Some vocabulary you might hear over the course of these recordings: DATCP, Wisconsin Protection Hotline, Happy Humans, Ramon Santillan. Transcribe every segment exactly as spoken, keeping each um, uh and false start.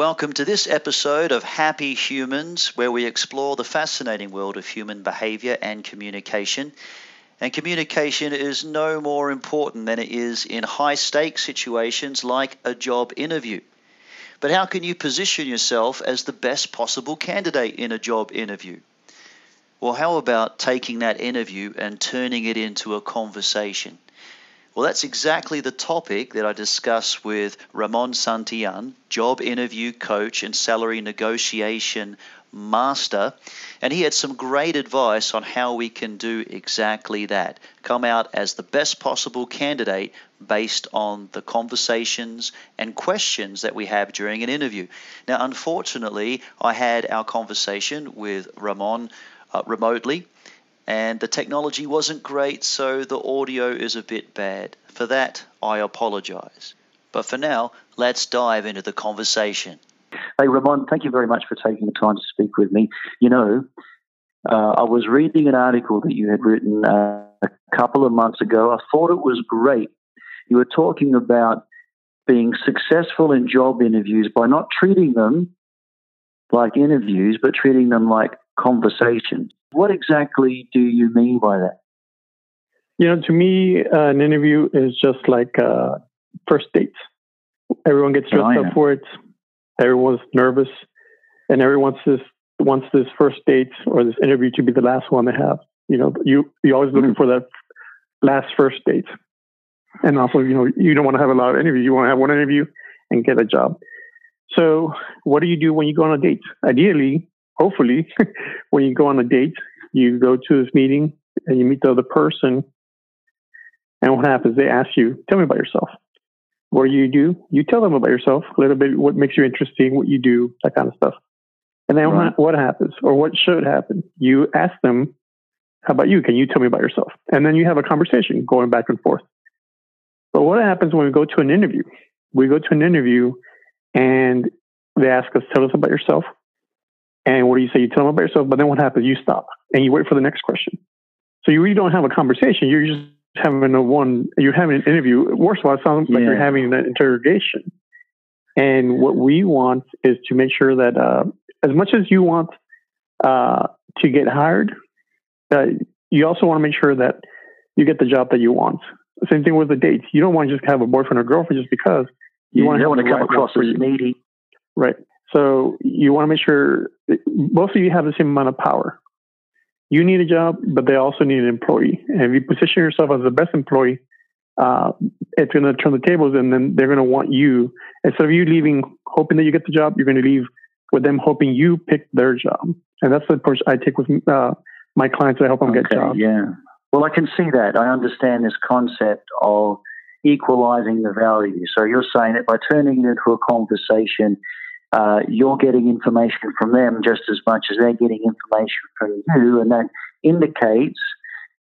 welcome to this episode of Happy Humans, where we explore the fascinating world of human behavior and communication. And communication is no more important than it is in high-stakes situations like a job interview. But how can you position yourself as the best possible candidate in a job interview? Well, how about taking that interview and turning it into a conversation? Well, that's exactly the topic that I discuss with Ramon Santillan, job interview coach and salary negotiation master. And he had some great advice on how we can do exactly that. Come out as the best possible candidate based on the conversations and questions that we have during an interview. Now, unfortunately, I had our conversation with Ramon uh, remotely. And the technology wasn't great, so the audio is a bit bad. For that, I apologize. But for now, let's dive into the conversation. Hey, Ramon, thank you very much for taking the time to speak with me. You know, uh, I was reading an article that you had written uh, a couple of months ago. I thought it was great. You were talking about being successful in job interviews by not treating them like interviews, but treating them like conversations. What exactly do you mean by that? You know, to me, uh, an interview is just like a first date. Everyone gets dressed oh, up for it. Everyone's nervous. And everyone wants this, wants this first date or this interview to be the last one they have. You know, you, you're always looking mm. for that last first date. And also, you know, you don't want to have a lot of interviews. You want to have one interview and get a job. So what do you do when you go on a date? Ideally, hopefully, when you go on a date, you go to this meeting and you meet the other person. And what happens? They ask you, tell me about yourself. What do you do? You tell them about yourself, a little bit, what makes you interesting, what you do, that kind of stuff. And then right. what happens or what should happen? You ask them, how about you? Can you tell me about yourself? And then you have a conversation going back and forth. But what happens when we go to an interview? We go to an interview and they ask us, tell us about yourself. And what do you say? You tell them about yourself, but then what happens? You stop and you wait for the next question. So you really don't have a conversation. You're just having a one, you're having an interview. Worse of all, it sounds like yeah. you're having an interrogation. And what we want is to make sure that uh, as much as you want uh, to get hired, uh, you also want to make sure that you get the job that you want. Same thing with the dates. You don't want to just have a boyfriend or girlfriend just because you, you want to have come right across as needy. Right. So you want to make sure both of you have the same amount of power. You need a job, but they also need an employee. And if you position yourself as the best employee, uh, it's going to turn the tables, and then they're going to want you. Instead of you leaving hoping that you get the job, you're going to leave with them hoping you pick their job. And that's the approach I take with uh, my clients. I help them okay, get jobs. Yeah. Well, I can see that. I understand this concept of equalizing the value. So you're saying that by turning it into a conversation, Uh, you're getting information from them just as much as they're getting information from you, and that indicates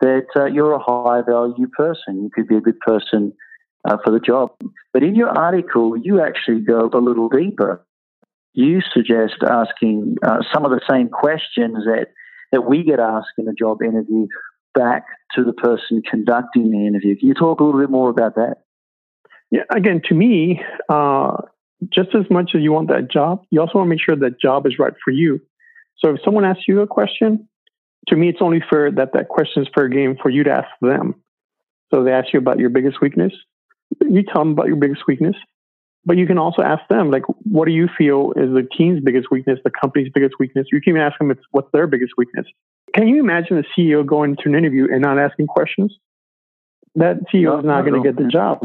that uh, you're a high-value person. You could be a good person uh, for the job. But in your article, you actually go a little deeper. You suggest asking uh, some of the same questions that, that we get asked in a job interview back to the person conducting the interview. Can you talk a little bit more about that? Yeah, again, to me, uh, just as much as you want that job, you also want to make sure that job is right for you. So if someone asks you a question, to me, it's only fair that that question is fair game for you to ask them. So they ask you about your biggest weakness. You tell them about your biggest weakness, but you can also ask them, like, what do you feel is the team's biggest weakness, the company's biggest weakness? You can ask them if, what's their biggest weakness. Can you imagine a C E O going to an interview and not asking questions? That C E O is not going to get the job.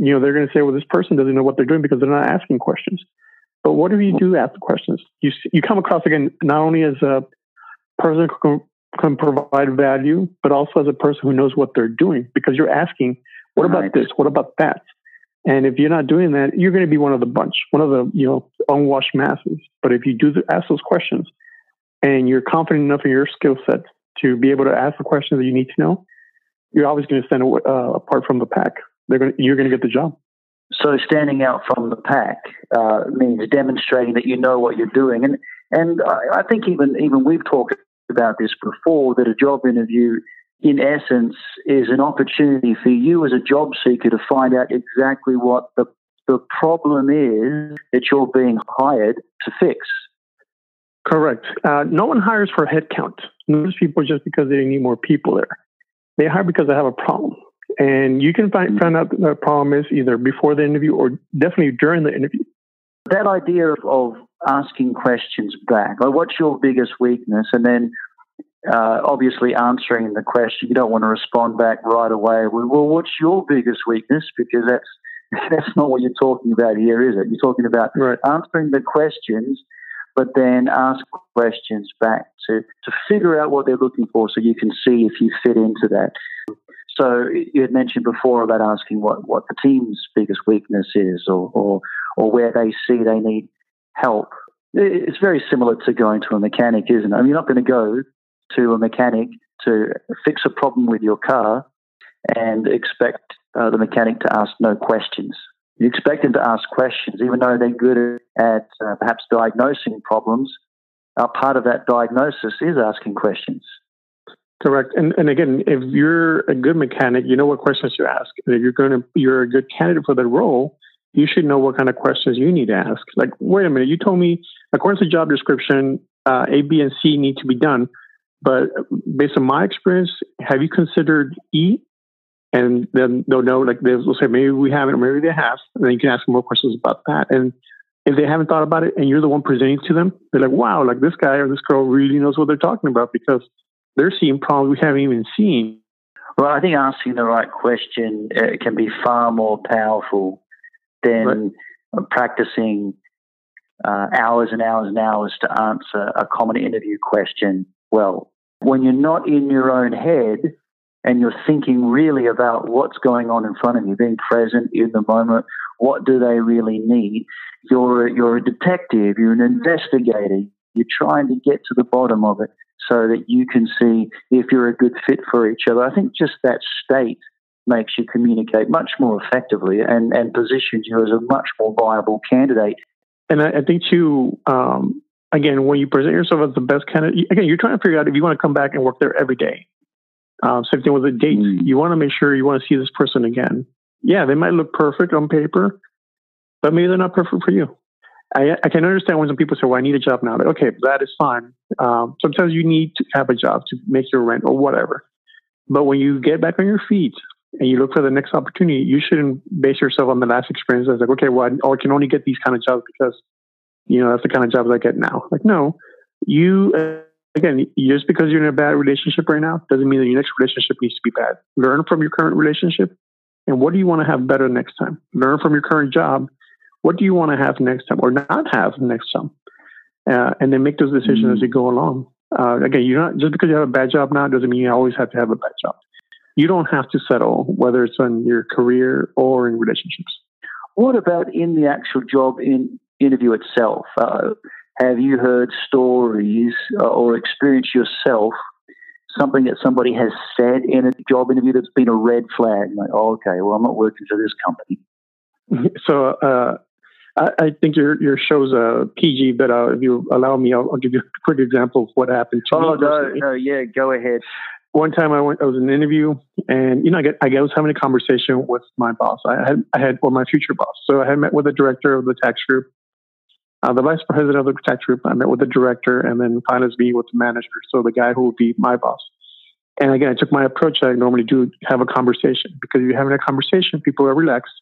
You know, they're going to say, well, this person doesn't know what they're doing because they're not asking questions. But what if you do ask the questions? You you come across, again, not only as a person who can provide value, but also as a person who knows what they're doing, because you're asking, what about right. this? What about that? And if you're not doing that, you're going to be one of the bunch, one of the, you know, unwashed masses. But if you do the, ask those questions and you're confident enough in your skill set to be able to ask the questions that you need to know, you're always going to stand uh, apart from the pack. They're going to, you're going to get the job. So standing out from the pack uh, means demonstrating that you know what you're doing. And and I, I think even, even we've talked about this before, that a job interview, in essence, is an opportunity for you as a job seeker to find out exactly what the The problem is that you're being hired to fix. Correct. Uh, no one hires for headcount. Most people just because they need more people there. They hire because they have a problem. And you can find, find out the problem is either before the interview or definitely during the interview. That idea of, of asking questions back, like what's your biggest weakness? And then uh, obviously answering the question. You don't want to respond back right away. Well, what's your biggest weakness? Because that's, that's not what you're talking about here, is it? You're talking about right. answering the questions, but then ask questions back to, to figure out what they're looking for so you can see if you fit into that. So you had mentioned before about asking what, what the team's biggest weakness is or, or or where they see they need help. It's very similar to going to a mechanic, isn't it? I mean, you're not going to go to a mechanic to fix a problem with your car and expect uh, the mechanic to ask no questions. You expect them to ask questions, even though they're good at uh, perhaps diagnosing problems. Uh, part of that diagnosis is asking questions. Correct. And and again, if you're a good mechanic, you know what questions to ask. And if you're going to, you're a good candidate for the role, you should know what kind of questions you need to ask. Like, wait a minute, you told me, according to the job description, uh, A, B, and C need to be done. But based on my experience, have you considered E? And then they'll know, like they'll say, maybe we haven't, or maybe they have. And then you can ask them more questions about that. And if they haven't thought about it and you're the one presenting to them, they're like, wow, like this guy or this girl really knows what they're talking about because they're seeing problems we haven't even seen. Well, I think asking the right question uh, can be far more powerful than right. practicing uh, hours and hours and hours to answer a common interview question well. When you're not in your own head, and you're thinking really about what's going on in front of you, being present in the moment, what do they really need? You're, you're a detective, you're an investigator, you're trying to get to the bottom of it so that you can see if you're a good fit for each other. I think just that state makes you communicate much more effectively and, and positions you as a much more viable candidate. And I, I think too, um, again, when you present yourself as the best candidate, again, you're trying to figure out if you want to come back and work there every day. Uh, same thing with the date. Mm. You want to make sure you want to see this person again. Yeah, they might look perfect on paper, but maybe they're not perfect for you. I, I can understand when some people say, well, I need a job now. But okay, that is fine. Um, sometimes you need to have a job to make your rent or whatever. But when you get back on your feet and you look for the next opportunity, you shouldn't base yourself on the last experience as like, okay, well, I can only get these kind of jobs because, you know, that's the kind of jobs I get now. Like, no, you... Uh, Again, just because you're in a bad relationship right now doesn't mean that your next relationship needs to be bad. Learn from your current relationship. And what do you want to have better next time? Learn from your current job. What do you want to have next time or not have next time? Uh, and then make those decisions mm-hmm. as you go along. Uh, again, you're not just because you have a bad job now doesn't mean you always have to have a bad job. You don't have to settle, whether it's on your career or in relationships. What about in the actual job in interview itself? Uh, Have you heard stories or experienced yourself something that somebody has said in a job interview that's been a red flag? Like, oh, okay, well, I'm not working for this company. So uh, I, I think your your show's a P G, but uh, if you allow me, I'll, I'll give you a quick example of what happened to oh, me. Oh, no, no, yeah, go ahead. One time I went, I was in an interview, and you know, I, get, I was having a conversation with my boss. I had, I had, or my future boss. So I had met with the director of the tax group. Uh, the vice president of the tax group, I met with the director, and then finally meeting with the manager, so the guy who would be my boss. And again, I took my approach that I normally do, have a conversation, because if you're having a conversation, people are relaxed,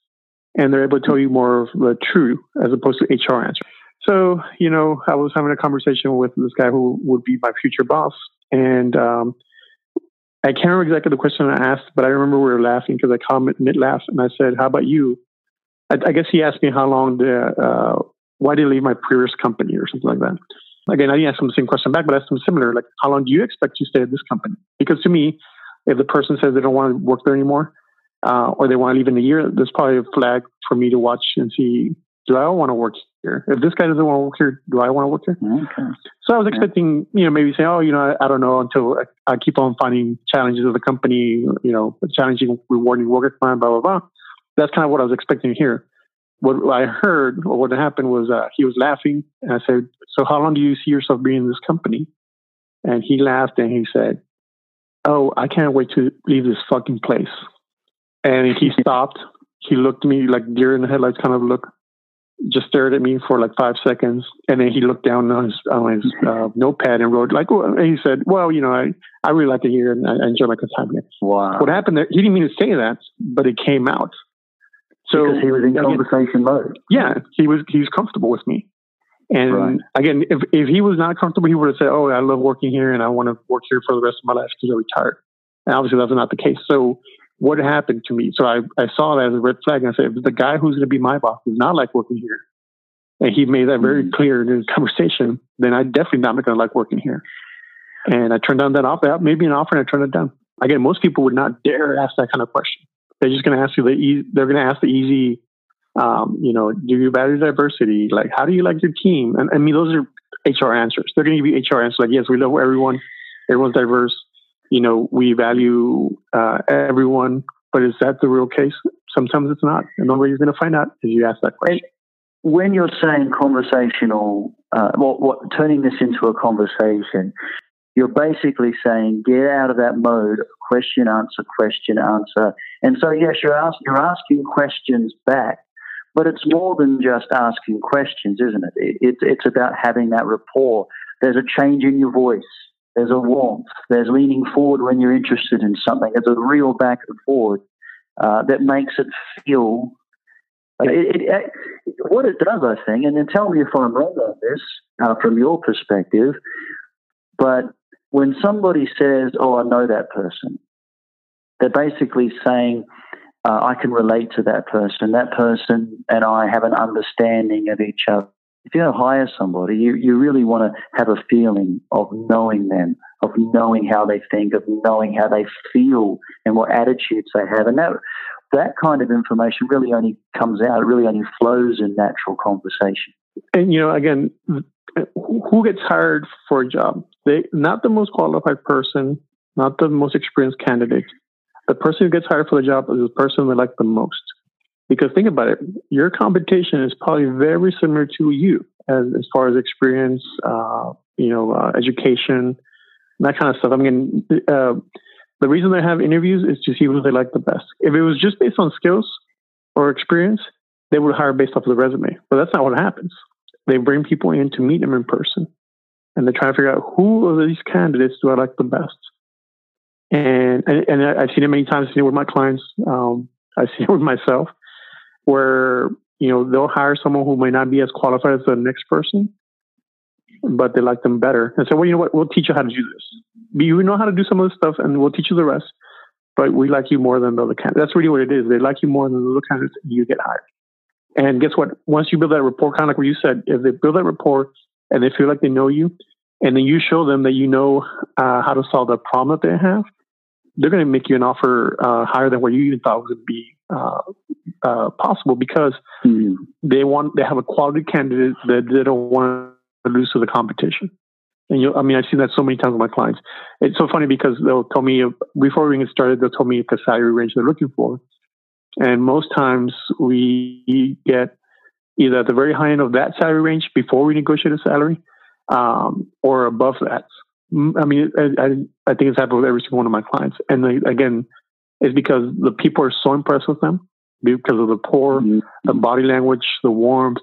and they're able to tell you more of the truth as opposed to H R answer. So, you know, I was having a conversation with this guy who would be my future boss, and um, I can't remember exactly the question I asked, but I remember we were laughing because I commented mid-laugh, and I said, how about you? I, I guess he asked me how long the... Uh, why did I leave my previous company or something like that? Again, I didn't ask them the same question back, but I asked them similar, like, how long do you expect to stay at this company? Because to me, if the person says they don't want to work there anymore, uh, or they want to leave in a year, that's probably a flag for me to watch and see, do I want to work here? If this guy doesn't want to work here, do I want to work here? Okay. So I was expecting, you know, maybe say, oh, you know, I, I don't know until I, I keep on finding challenges of the company, you know, challenging, rewarding work environment, blah, blah, blah. That's kind of what I was expecting here. What I heard or what happened was uh, he was laughing. And I said, so how long do you see yourself being in this company? And he laughed and he said, oh, I can't wait to leave this fucking place. And he stopped he looked at me like deer in the headlights kind of look, just stared at me for like five seconds. And then he looked down on his, on his uh, notepad and wrote like, well, and he said, well, you know, I, I really like it here and I, I enjoy my time. Wow. What happened there? He didn't mean to say that, but it came out. So because he was in conversation again, mode. Yeah. He was, he was comfortable with me. And right. again, if, if he was not comfortable, he would have said, oh, I love working here and I want to work here for the rest of my life because I retired. And obviously that's not the case. So what happened to me? So I, I saw that as a red flag, and I said, the guy who's going to be my boss is not like working here. And he made that very mm-hmm. clear in his conversation. Then I definitely not going to like working here. And I turned down that offer, maybe an offer, and I turned it down. Again, most people would not dare ask that kind of question. They're just going to ask you the easy, they're going to ask the easy, um, you know, do you value diversity? Like, how do you like your team? And I mean, those are H R answers. They're going to give you H R answers. Like, yes, we love everyone. Everyone's diverse. You know, we value uh, everyone, but is that the real case? Sometimes it's not. And the way you're going to find out is you ask that question. And when you're saying conversational, uh, well, what, turning this into a conversation, you're basically saying get out of that mode, question, answer, question, answer. And so, yes, you're, ask, you're asking questions back, but it's more than just asking questions, isn't it? It, it it's about having that rapport. There's a change in your voice. There's a warmth. There's leaning forward when you're interested in something. There's a real back and forth uh, that makes it feel. Uh, it, it, it, what it does, I think, and then tell me if I'm wrong on this uh, from your perspective, but when somebody says, oh, I know that person, they're basically saying, uh, I can relate to that person. That person and I have an understanding of each other. If you're going to hire somebody, you, you really want to have a feeling of knowing them, of knowing how they think, of knowing how they feel and what attitudes they have. And that that kind of information really only comes out, it really only flows in natural conversation. And, you know, again, who gets hired for a job? They not the most qualified person, not the most experienced candidate. The person who gets hired for the job is the person they like the most. Because think about it, your competition is probably very similar to you as, as far as experience, uh, you know, uh, education, that kind of stuff. I mean, uh, the reason they have interviews is to see who they like the best. If it was just based on skills or experience, they would hire based off of the resume. But that's not what happens. They bring people in to meet them in person. And they try to figure out who of these candidates do I like the best. And, and, and I've seen it many times. I've seen it with my clients. Um, I've seen it with myself. Where, you know, they'll hire someone who may not be as qualified as the next person, but they like them better. And so, well, you know what? We'll teach you how to do this. You know how to do some of this stuff, and we'll teach you the rest, but we like you more than the other candidates. That's really what it is. They like you more than the other candidates, and you get hired. And guess what? Once you build that rapport, kind of like what you said, if they build that rapport and they feel like they know you, and then you show them that you know uh, how to solve the problem that they have, they're going to make you an offer uh, higher than what you even thought would be uh, uh, possible because mm. they want they have a quality candidate that they don't want to lose to the competition. And you, I mean, I've seen that so many times with my clients. It's so funny because they'll tell me before we get started, they'll tell me the salary range they're looking for, and most times we get either at the very high end of that salary range before we negotiate a salary, um, or above that. I mean, I, I, I think it's happened with every single one of my clients. And they, again, it's because the people are so impressed with them because of the rapport, mm-hmm. the body language, the warmth,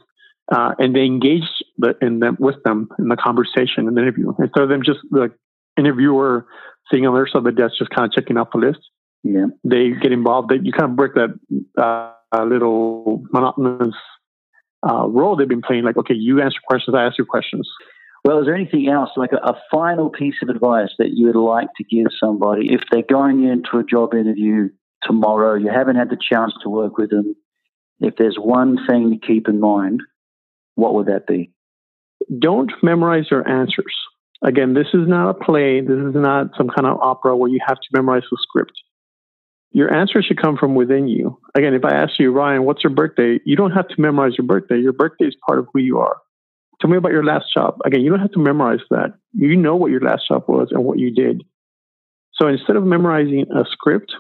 uh, and they engage the, in them, with them in the conversation and the interview. Instead of them just the like, interviewer sitting on their side of the desk, just kind of checking off the list, yeah. they get involved. They, you kind of break that uh, little monotonous uh, role they've been playing. Like, okay, you answer questions, I ask you questions. Well, is there anything else, like a, a final piece of advice that you would like to give somebody if they're going into a job interview tomorrow, you haven't had the chance to work with them? If there's one thing to keep in mind, what would that be? Don't memorize your answers. Again, this is not a play. This is not some kind of opera where you have to memorize the script. Your answers should come from within you. Again, if I ask you, Ryan, what's your birthday? You don't have to memorize your birthday. Your birthday is part of who you are. Tell me about your last job. Again, you don't have to memorize that. You know what your last job was and what you did. So instead of memorizing a script,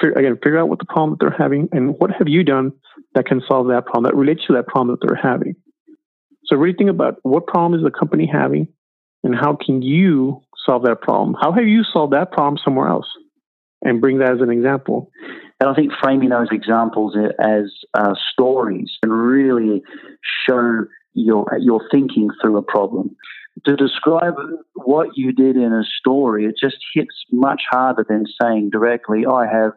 figure, again, figure out what the problem that they're having and what have you done that can solve that problem, that relates to that problem that they're having. So really think about what problem is the company having and how can you solve that problem? How have you solved that problem somewhere else? And bring that as an example. And I think framing those examples as uh, stories can really show your your thinking through a problem. To describe what you did in a story, it just hits much harder than saying directly, I have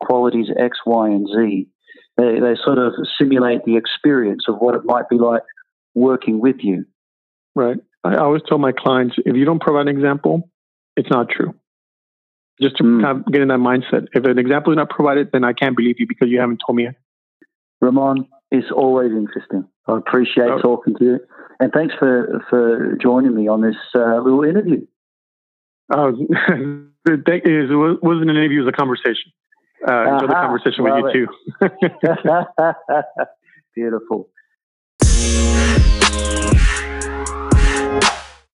qualities X, Y, and Z. They, they sort of simulate the experience of what it might be like working with you. Right. I always tell my clients, if you don't provide an example, it's not true. Just to mm. kind of get in that mindset. If an example is not provided, then I can't believe you because you haven't told me it. Ramon, it's always interesting. I appreciate oh. talking to you. And thanks for, for joining me on this uh, little interview. Oh, it wasn't an interview, it was a conversation. Uh, uh-huh. Another conversation Love with you, it. too. Beautiful.